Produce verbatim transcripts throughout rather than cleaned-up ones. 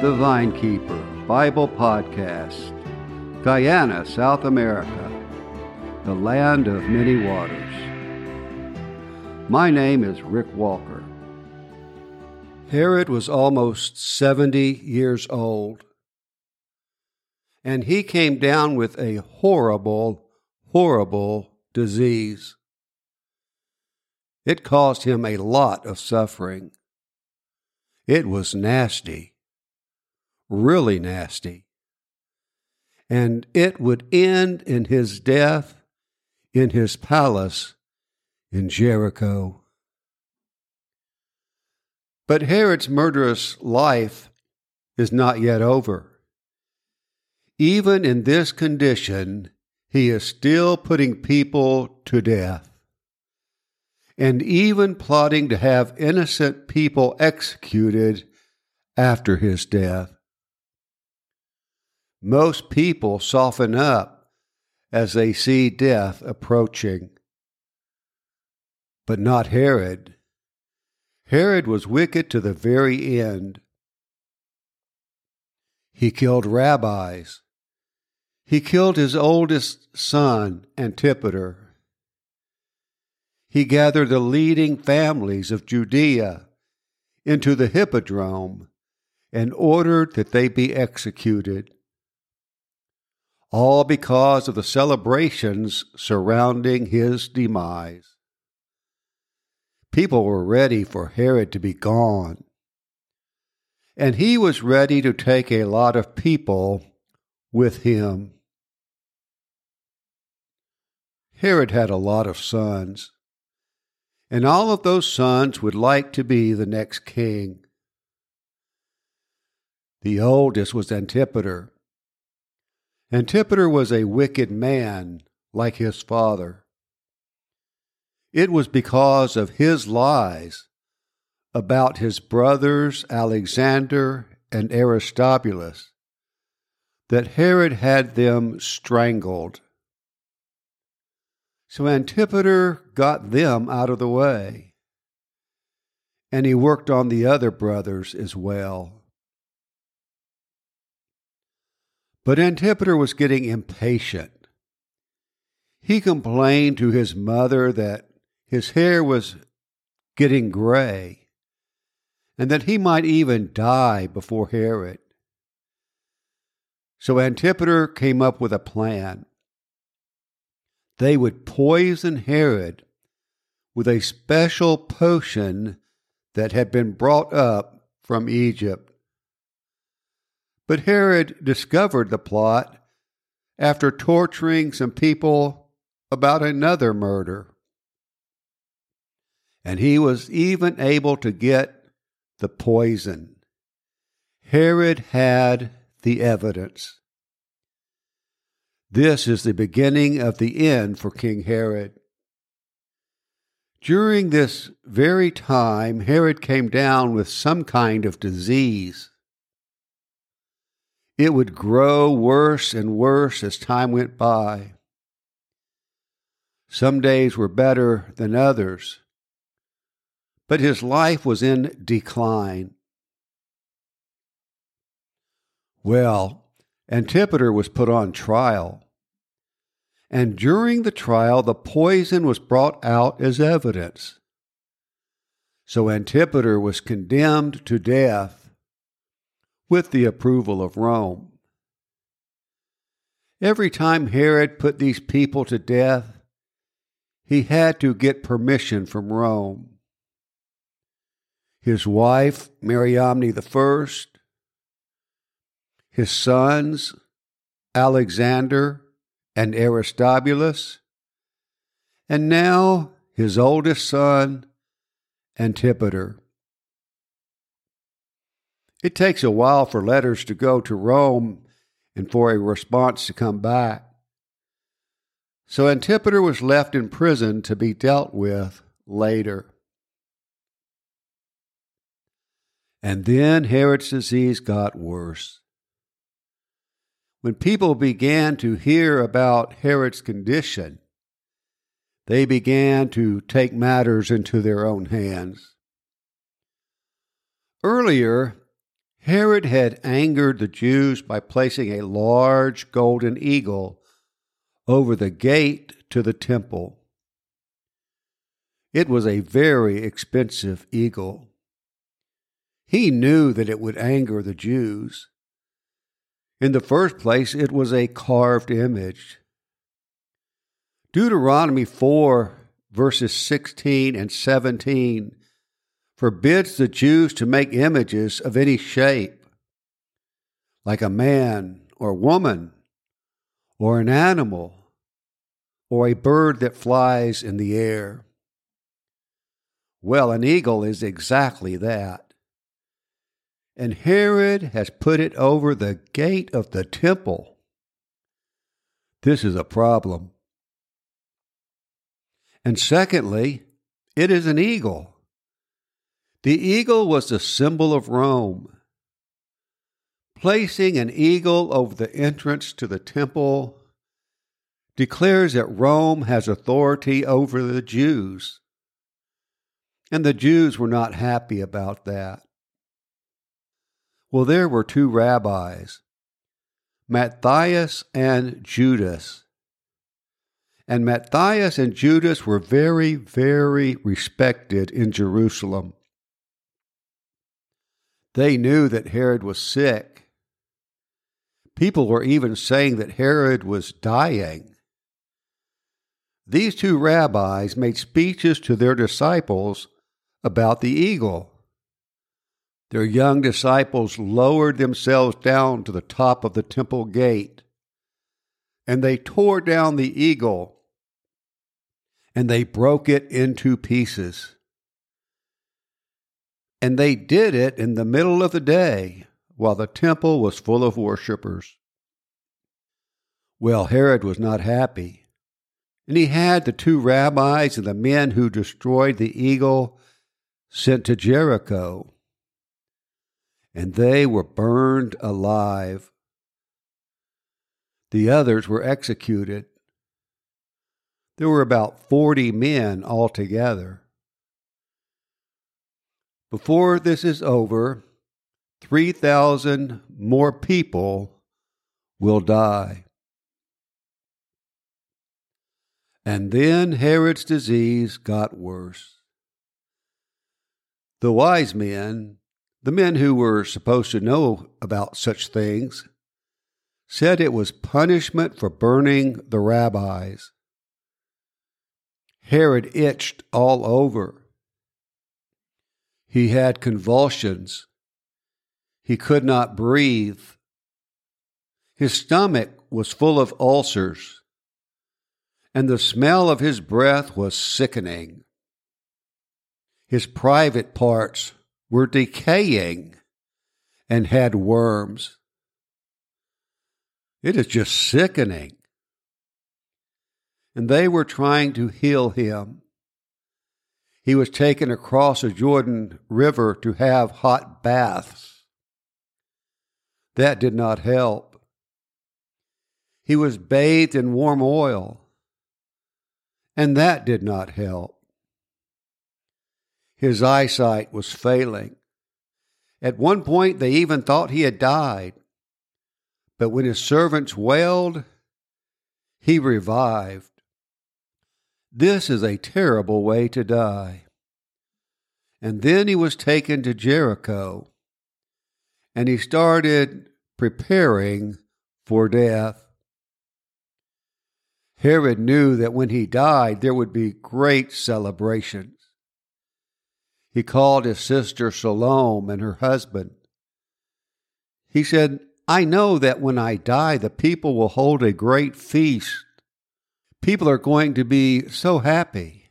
The Vinekeeper Bible Podcast, Guyana, South America, the land of many waters. My name is Rick Walker. Herod was almost seventy years old, and he came down with a horrible, horrible disease. It caused him a lot of suffering. It was nasty. Really nasty. And it would end in his death in his palace in Jericho. But Herod's murderous life is not yet over. Even in this condition, he is still putting people to death, and even plotting to have innocent people executed after his death. Most people soften up as they see death approaching. But not Herod. Herod was wicked to the very end. He killed rabbis. He killed his oldest son, Antipater. He gathered the leading families of Judea into the Hippodrome and ordered that they be executed, all because of the celebrations surrounding his demise. People were ready for Herod to be gone, and he was ready to take a lot of people with him. Herod had a lot of sons, and all of those sons would like to be the next king. The oldest was Antipater. Antipater was a wicked man, like his father. It was because of his lies about his brothers Alexander and Aristobulus that Herod had them strangled. So Antipater got them out of the way, and he worked on the other brothers as well. But Antipater was getting impatient. He complained to his mother that his hair was getting gray and that he might even die before Herod. So Antipater came up with a plan. They would poison Herod with a special potion that had been brought up from Egypt. But Herod discovered the plot after torturing some people about another murder, and he was even able to get the poison. Herod had the evidence. This is the beginning of the end for King Herod. During this very time, Herod came down with some kind of disease. It would grow worse and worse as time went by. Some days were better than others, but his life was in decline. Well, Antipater was put on trial, and during the trial the poison was brought out as evidence. So Antipater was condemned to death with the approval of Rome. Every time Herod put these people to death, he had to get permission from Rome. His wife, Mariamne the First, his sons, Alexander and Aristobulus, and now his oldest son, Antipater. It takes a while for letters to go to Rome and for a response to come back. So Antipater was left in prison to be dealt with later. And then Herod's disease got worse. When people began to hear about Herod's condition, they began to take matters into their own hands. Earlier, Herod had angered the Jews by placing a large golden eagle over the gate to the temple. It was a very expensive eagle. He knew that it would anger the Jews. In the first place, it was a carved image. Deuteronomy four, verses sixteen and seventeen forbids the Jews to make images of any shape, like a man or woman or an animal or a bird that flies in the air. Well, an eagle is exactly that. And Herod has put it over the gate of the temple. This is a problem. And secondly, it is an eagle. The eagle was the symbol of Rome. Placing an eagle over the entrance to the temple declares that Rome has authority over the Jews, and the Jews were not happy about that. Well, there were two rabbis, Matthias and Judas, and Matthias and Judas were very, very respected in Jerusalem. They knew that Herod was sick. People were even saying that Herod was dying. These two rabbis made speeches to their disciples about the eagle. Their young disciples lowered themselves down to the top of the temple gate, and they tore down the eagle, and they broke it into pieces. And they did it in the middle of the day, while the temple was full of worshipers. Well, Herod was not happy, and he had the two rabbis and the men who destroyed the eagle sent to Jericho, and they were burned alive. The others were executed. There were about forty men altogether. Before this is over, three thousand more people will die. And then Herod's disease got worse. The wise men, the men who were supposed to know about such things, said it was punishment for burning the rabbis. Herod itched all over. He had convulsions. He could not breathe. His stomach was full of ulcers, and the smell of his breath was sickening. His private parts were decaying and had worms. It is just sickening. And they were trying to heal him. He was taken across the Jordan River to have hot baths. That did not help. He was bathed in warm oil, and that did not help. His eyesight was failing. At one point, they even thought he had died, but when his servants wailed, he revived. This is a terrible way to die. And then he was taken to Jericho, and he started preparing for death. Herod knew that when he died, there would be great celebrations. He called his sister Salome and her husband. He said, "I know that when I die, the people will hold a great feast. People are going to be so happy."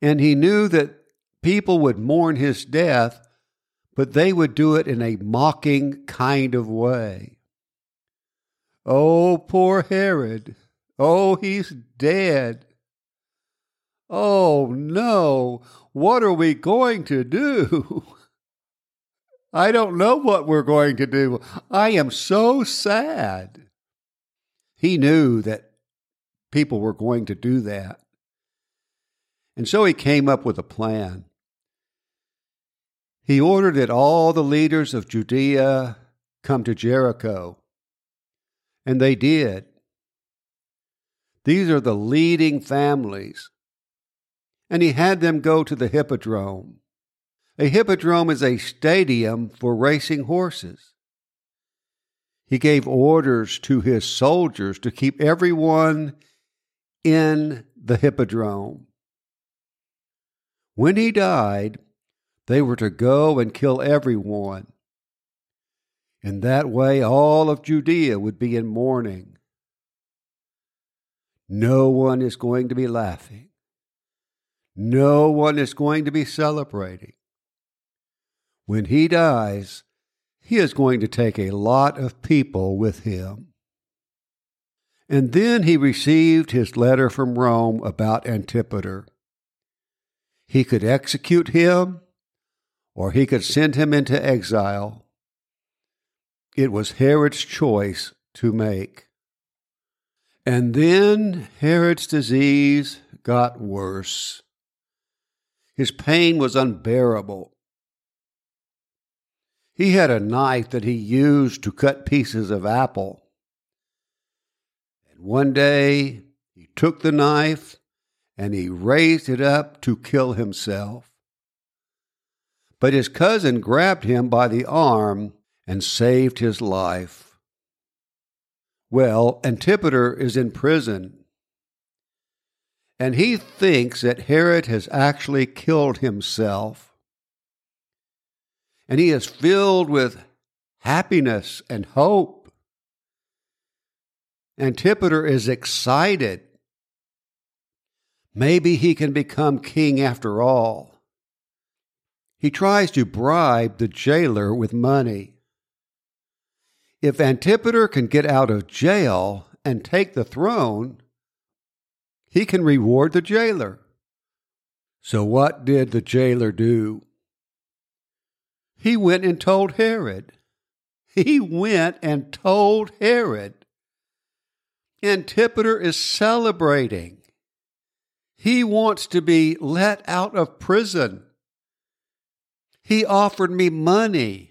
And he knew that people would mourn his death, but they would do it in a mocking kind of way. "Oh, poor Herod. Oh, he's dead. Oh, no. What are we going to do? I don't know what we're going to do. I am so sad." He knew that people were going to do that. And so he came up with a plan. He ordered that all the leaders of Judea come to Jericho, and they did. These are the leading families. And he had them go to the Hippodrome. A hippodrome is a stadium for racing horses. He gave orders to his soldiers to keep everyone in the hippodrome. When he died, they were to go and kill everyone. In that way, all of Judea would be in mourning. No one is going to be laughing. No one is going to be celebrating. When he dies, he is going to take a lot of people with him. And then he received his letter from Rome about Antipater. He could execute him, or he could send him into exile. It was Herod's choice to make. And then Herod's disease got worse. His pain was unbearable. He had a knife that he used to cut pieces of apple. And one day, he took the knife and he raised it up to kill himself. But his cousin grabbed him by the arm and saved his life. Well, Antipater is in prison, and he thinks that Herod has actually killed himself, and he is filled with happiness and hope. Antipater is excited. Maybe he can become king after all. He tries to bribe the jailer with money. If Antipater can get out of jail and take the throne, he can reward the jailer. So what did the jailer do? He went and told Herod. He went and told Herod. Antipater is celebrating. He wants to be let out of prison. He offered me money.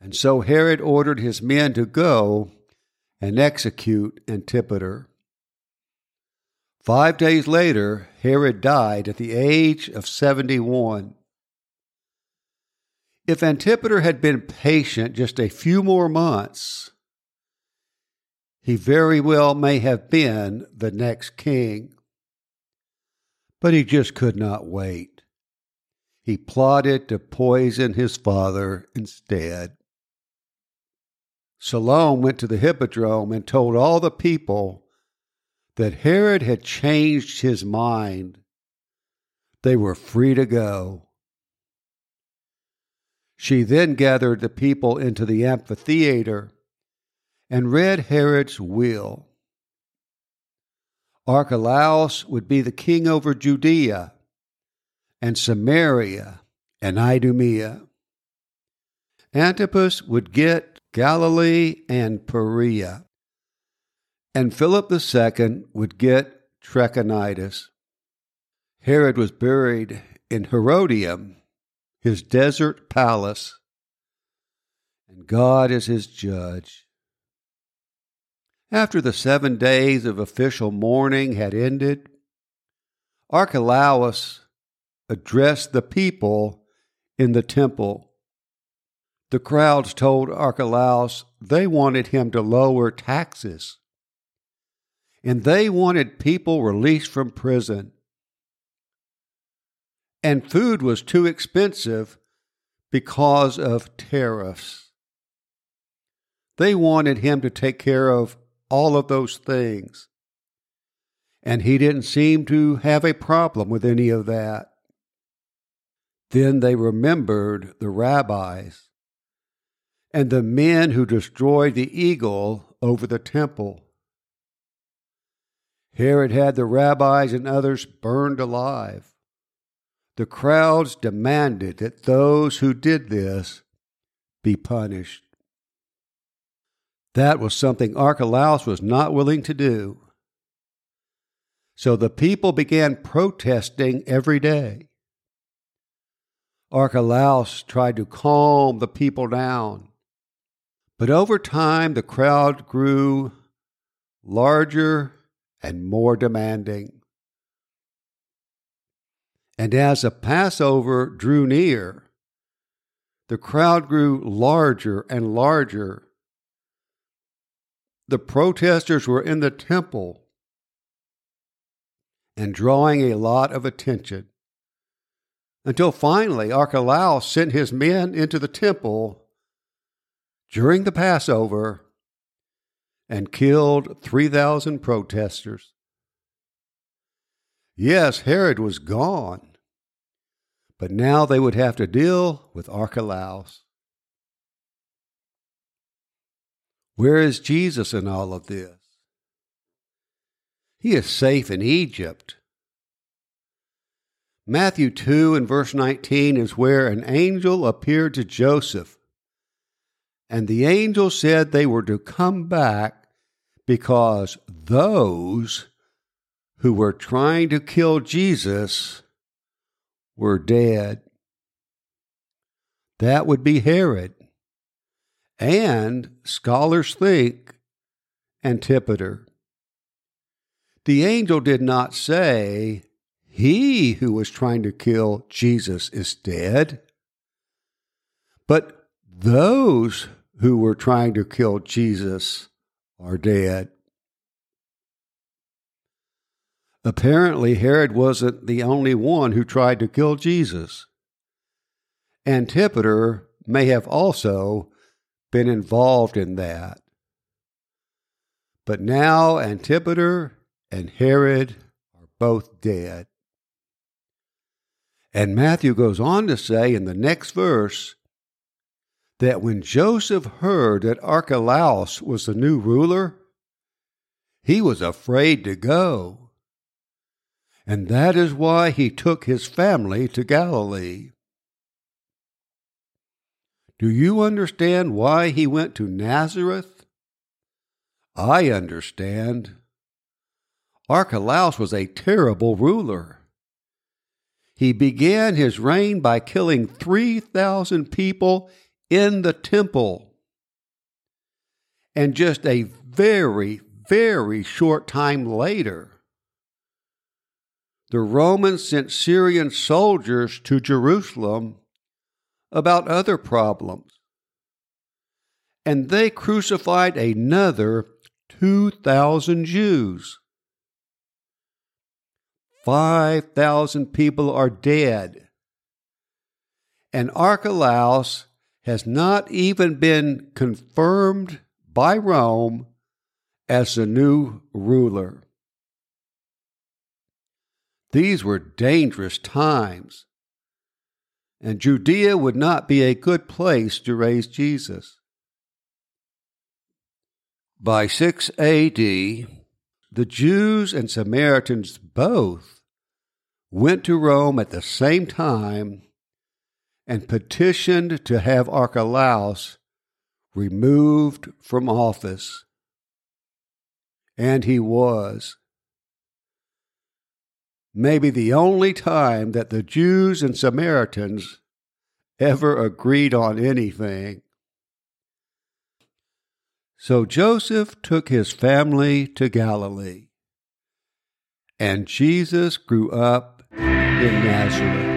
And so Herod ordered his men to go and execute Antipater. Five days later, Herod died at the age of seventy-one. If Antipater had been patient just a few more months, he very well may have been the next king. But he just could not wait. He plotted to poison his father instead. Salome went to the hippodrome and told all the people that Herod had changed his mind. They were free to go. She then gathered the people into the amphitheater and read Herod's will. Archelaus would be the king over Judea and Samaria and Idumea. Antipas would get Galilee and Perea, and Philip the Second would get Trachonitis. Herod was buried in Herodium, his desert palace, and God is his judge. After the seven days of official mourning had ended, Archelaus addressed the people in the temple. The crowds told Archelaus they wanted him to lower taxes, and they wanted people released from prison. And food was too expensive because of tariffs. They wanted him to take care of all of those things, and he didn't seem to have a problem with any of that. Then they remembered the rabbis and the men who destroyed the eagle over the temple. Herod had the rabbis and others burned alive. The crowds demanded that those who did this be punished. That was something Archelaus was not willing to do. So the people began protesting every day. Archelaus tried to calm the people down. But over time, the crowd grew larger and more demanding. And as the Passover drew near, the crowd grew larger and larger. The protesters were in the temple and drawing a lot of attention, until finally Archelaus sent his men into the temple during the Passover and killed three thousand protesters. Yes, Herod was gone, but now they would have to deal with Archelaus. Where is Jesus in all of this? He is safe in Egypt. Matthew two and verse nineteen is where an angel appeared to Joseph, and the angel said they were to come back because those who were trying to kill Jesus were dead. That would be Herod, and scholars think Antipater. The angel did not say, he who was trying to kill Jesus is dead, but those who were trying to kill Jesus are dead. Apparently, Herod wasn't the only one who tried to kill Jesus. Antipater may have also been involved in that. But now Antipater and Herod are both dead. And Matthew goes on to say in the next verse that when Joseph heard that Archelaus was the new ruler, he was afraid to go. And that is why he took his family to Galilee. Do you understand why he went to Nazareth? I understand. Archelaus was a terrible ruler. He began his reign by killing three thousand people in the temple. And just a very, very short time later, the Romans sent Syrian soldiers to Jerusalem about other problems, and they crucified another two thousand Jews. five thousand people are dead, and Archelaus has not even been confirmed by Rome as the new ruler. These were dangerous times, and Judea would not be a good place to raise Jesus. By six A D, the Jews and Samaritans both went to Rome at the same time and petitioned to have Archelaus removed from office. And he was. Maybe the only time that the Jews and Samaritans ever agreed on anything. So Joseph took his family to Galilee, and Jesus grew up in Nazareth.